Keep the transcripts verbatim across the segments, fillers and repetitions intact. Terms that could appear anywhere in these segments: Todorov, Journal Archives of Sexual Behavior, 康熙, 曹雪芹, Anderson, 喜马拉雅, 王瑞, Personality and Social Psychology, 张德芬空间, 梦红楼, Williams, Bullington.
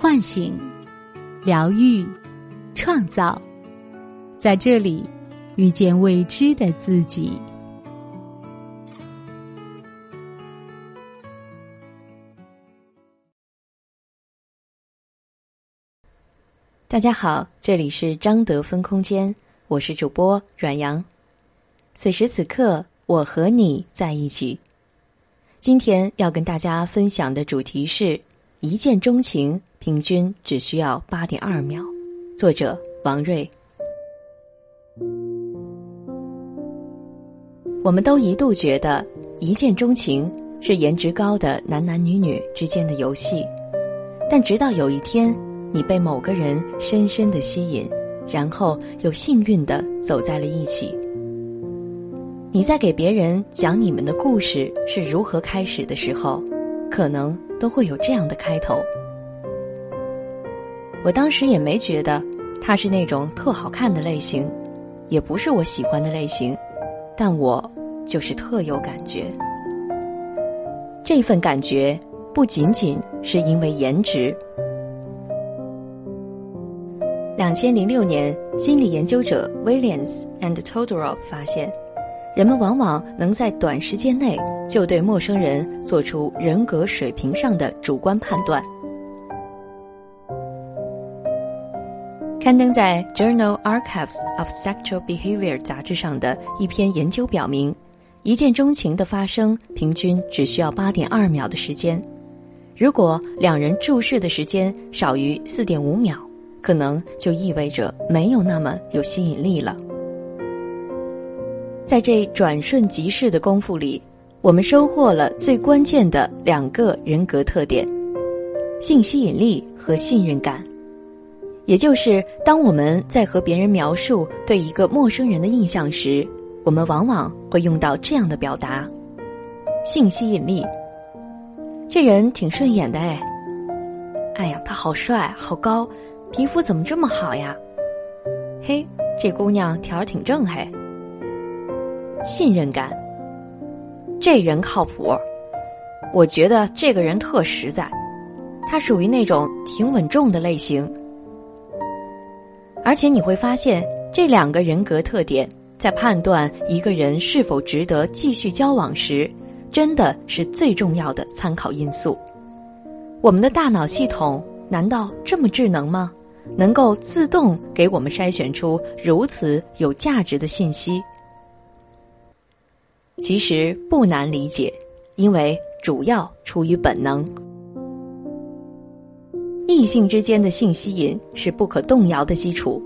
唤醒、疗愈、创造，在这里遇见未知的自己。大家好，这里是张德芬空间，我是主播阮阳。此时此刻，我和你在一起。今天要跟大家分享的主题是一见钟情平均只需要 八点二 秒，作者王瑞。我们都一度觉得一见钟情是颜值高的男男女女之间的游戏，但直到有一天你被某个人深深的吸引，然后又幸运地走在了一起。你在给别人讲你们的故事是如何开始的时候，可能都会有这样的开头：我当时也没觉得他是那种特好看的类型，也不是我喜欢的类型，但我就是特有感觉。这份感觉不仅仅是因为颜值。二零零六年，心理研究者 Williams and Todorov 发现，人们往往能在短时间内就对陌生人做出人格水平上的主观判断。刊登在 Journal Archives of Sexual Behavior 杂志上的一篇研究表明，一见钟情的发生平均只需要 八点二 秒的时间。如果两人注视的时间少于 四点五 秒，可能就意味着没有那么有吸引力了。在这转瞬即逝的功夫里，我们收获了最关键的两个人格特点：性吸引力和信任感。也就是当我们在和别人描述对一个陌生人的印象时，我们往往会用到这样的表达：性吸引力，这人挺顺眼的哎，哎呀，他好帅，好高，皮肤怎么这么好呀？嘿，这姑娘条挺正嘿。信任感，这人靠谱，我觉得这个人特实在，他属于那种挺稳重的类型。而且你会发现，这两个人格特点在判断一个人是否值得继续交往时，真的是最重要的参考因素。我们的大脑系统难道这么智能吗？能够自动给我们筛选出如此有价值的信息？其实不难理解，因为主要出于本能。异性之间的性吸引是不可动摇的基础，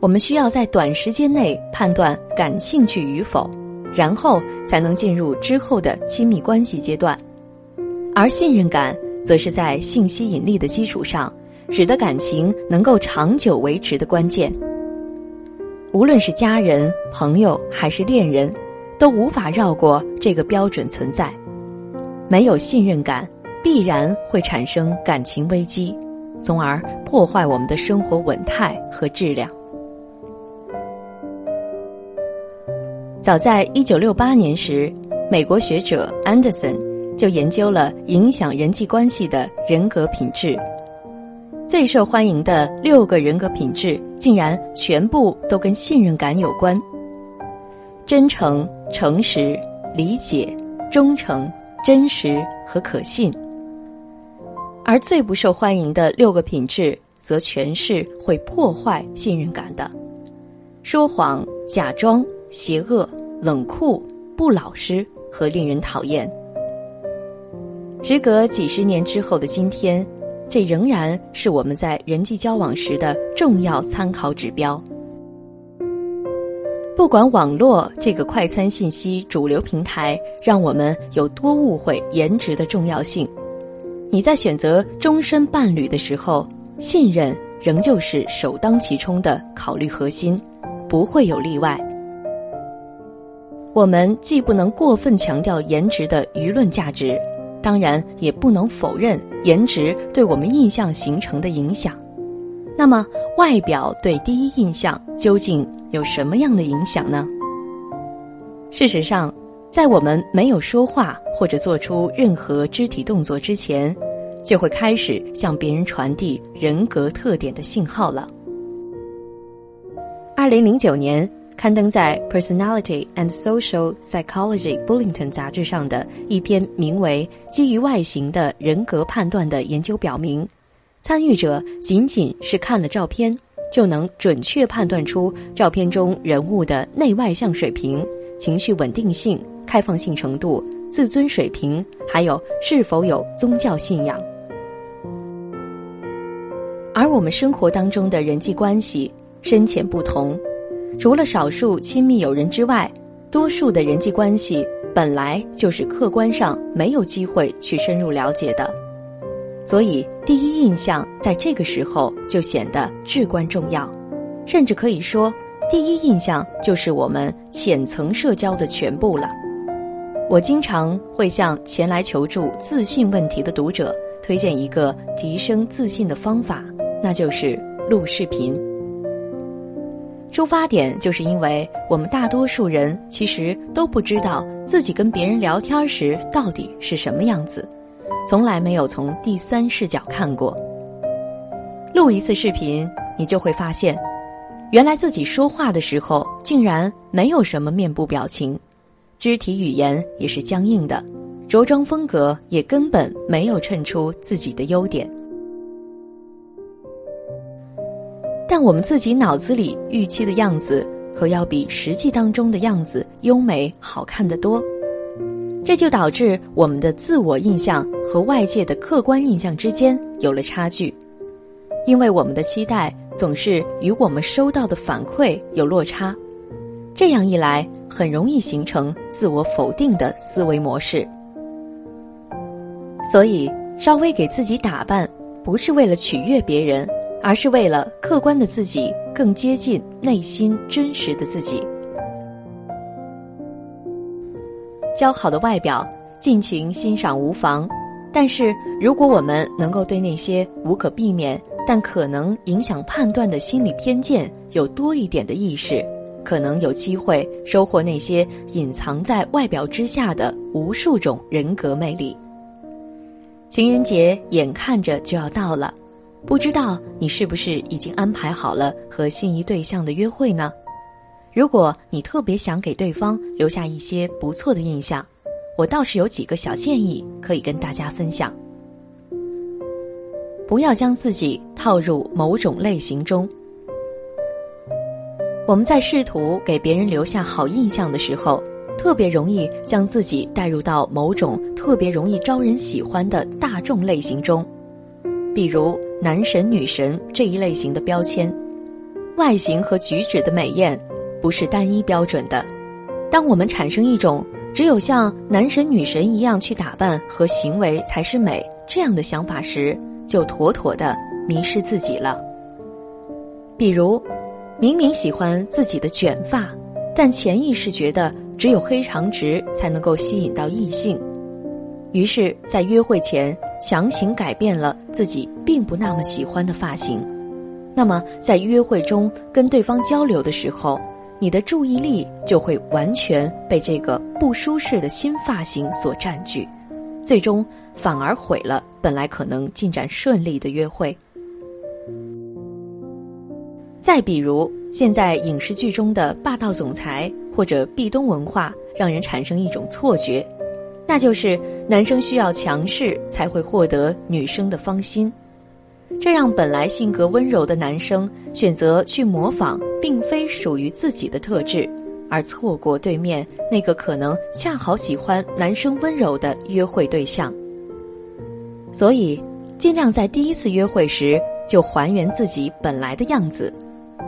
我们需要在短时间内判断感兴趣与否，然后才能进入之后的亲密关系阶段。而信任感则是在性吸引力的基础上，使得感情能够长久维持的关键。无论是家人、朋友还是恋人，都无法绕过这个标准存在。没有信任感，必然会产生感情危机，从而破坏我们的生活稳态和质量。早在一九六八年时，美国学者 Anderson就研究了影响人际关系的人格品质，最受欢迎的六个人格品质竟然全部都跟信任感有关：真诚、诚实、理解、忠诚、真实和可信。而最不受欢迎的六个品质则全是会破坏信任感的：说谎、假装、邪恶、冷酷、不老实和令人讨厌。时隔几十年之后的今天，这仍然是我们在人际交往时的重要参考指标。不管网络这个快餐信息主流平台让我们有多误会颜值的重要性，你在选择终身伴侣的时候，信任仍旧是首当其冲的考虑核心，不会有例外。我们既不能过分强调颜值的舆论价值，当然也不能否认颜值对我们印象形成的影响。那么外表对第一印象究竟有什么样的影响呢？事实上，在我们没有说话或者做出任何肢体动作之前，就会开始向别人传递人格特点的信号了。二零零九年刊登在《Personality and Social Psychology》 Bullington 杂志上的一篇名为《基于外形的人格判断》的研究表明，参与者仅仅是看了照片，就能准确判断出照片中人物的内外向水平、情绪稳定性、开放性程度、自尊水平，还有是否有宗教信仰。而我们生活当中的人际关系深浅不同，除了少数亲密友人之外，多数的人际关系本来就是客观上没有机会去深入了解的，所以第一印象在这个时候就显得至关重要，甚至可以说第一印象就是我们浅层社交的全部了。我经常会向前来求助自信问题的读者推荐一个提升自信的方法，那就是录视频。出发点就是因为我们大多数人其实都不知道自己跟别人聊天时到底是什么样子，从来没有从第三视角看过。录一次视频，你就会发现，原来自己说话的时候竟然没有什么面部表情，肢体语言也是僵硬的，着装风格也根本没有衬出自己的优点。但我们自己脑子里预期的样子可要比实际当中的样子优美好看得多，这就导致我们的自我印象和外界的客观印象之间有了差距，因为我们的期待总是与我们收到的反馈有落差，这样一来很容易形成自我否定的思维模式。所以稍微给自己打扮，不是为了取悦别人，而是为了客观的自己更接近内心真实的自己。姣好的外表尽情欣赏无妨，但是如果我们能够对那些无可避免但可能影响判断的心理偏见有多一点的意识，可能有机会收获那些隐藏在外表之下的无数种人格魅力。情人节眼看着就要到了，不知道你是不是已经安排好了和心仪对象的约会呢？如果你特别想给对方留下一些不错的印象，我倒是有几个小建议可以跟大家分享。不要将自己套入某种类型中。我们在试图给别人留下好印象的时候，特别容易将自己带入到某种特别容易招人喜欢的大众类型中，比如男神女神这一类型的标签。外形和举止的美艳不是单一标准的，当我们产生一种只有像男神女神一样去打扮和行为才是美这样的想法时，就妥妥地迷失自己了。比如明明喜欢自己的卷发，但潜意识觉得只有黑长直才能够吸引到异性，于是在约会前强行改变了自己并不那么喜欢的发型。那么在约会中跟对方交流的时候，你的注意力就会完全被这个不舒适的新发型所占据，最终反而毁了本来可能进展顺利的约会。再比如现在影视剧中的霸道总裁或者壁咚文化让人产生一种错觉，那就是男生需要强势才会获得女生的芳心，这让本来性格温柔的男生选择去模仿并非属于自己的特质，而错过对面那个可能恰好喜欢男生温柔的约会对象。所以尽量在第一次约会时就还原自己本来的样子，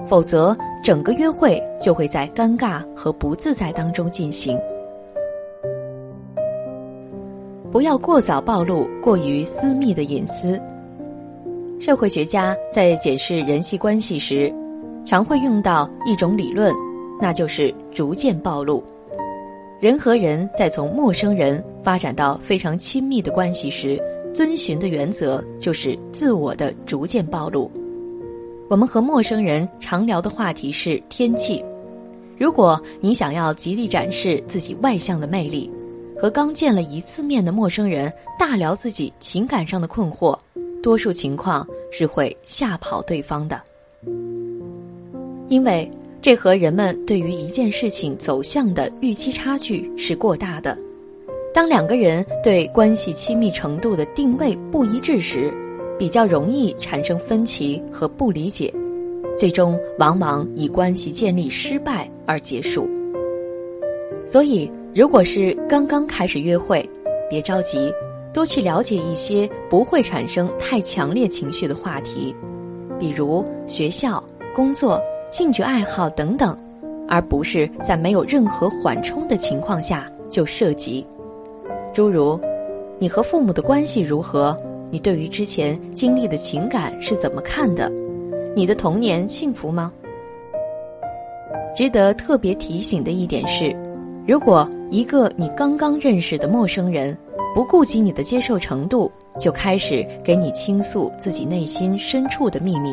否则整个约会就会在尴尬和不自在当中进行。不要过早暴露过于私密的隐私。社会学家在解释人际关系时，常会用到一种理论，那就是逐渐暴露。人和人在从陌生人发展到非常亲密的关系时，遵循的原则就是自我的逐渐暴露。我们和陌生人常聊的话题是天气。如果你想要极力展示自己外向的魅力，和刚见了一次面的陌生人大聊自己情感上的困惑，多数情况是会吓跑对方的。因为这和人们对于一件事情走向的预期差距是过大的。当两个人对关系亲密程度的定位不一致时，比较容易产生分歧和不理解，最终往往以关系建立失败而结束。所以，如果是刚刚开始约会，别着急，多去了解一些不会产生太强烈情绪的话题，比如学校、工作、兴趣爱好等等，而不是在没有任何缓冲的情况下就涉及。诸如你和父母的关系如何，你对于之前经历的情感是怎么看的，你的童年幸福吗？值得特别提醒的一点是，如果一个你刚刚认识的陌生人不顾及你的接受程度，就开始给你倾诉自己内心深处的秘密，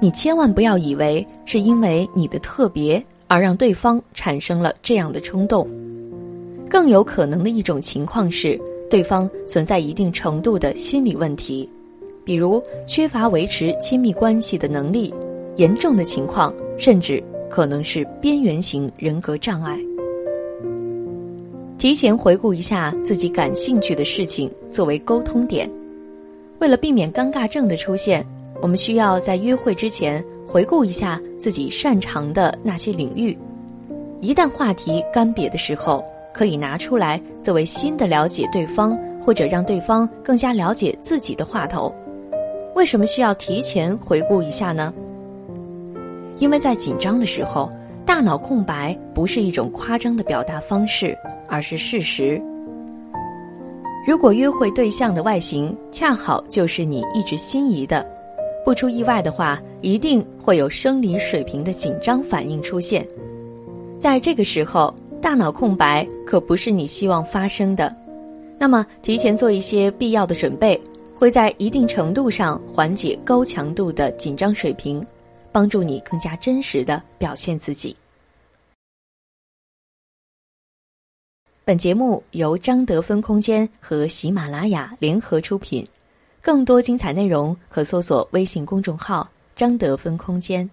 你千万不要以为是因为你的特别而让对方产生了这样的冲动。更有可能的一种情况是，对方存在一定程度的心理问题，比如缺乏维持亲密关系的能力，严重的情况甚至可能是边缘型人格障碍。提前回顾一下自己感兴趣的事情作为沟通点。为了避免尴尬症的出现，我们需要在约会之前回顾一下自己擅长的那些领域。一旦话题干瘪的时候，可以拿出来作为新的了解对方或者让对方更加了解自己的话头。为什么需要提前回顾一下呢？因为在紧张的时候，大脑空白不是一种夸张的表达方式，而是事实。如果约会对象的外形恰好就是你一直心仪的，不出意外的话，一定会有生理水平的紧张反应出现。在这个时候，大脑空白可不是你希望发生的，那么提前做一些必要的准备，会在一定程度上缓解高强度的紧张水平，帮助你更加真实地表现自己。本节目由张德芬空间和喜马拉雅联合出品，更多精彩内容可搜索微信公众号张德芬空间。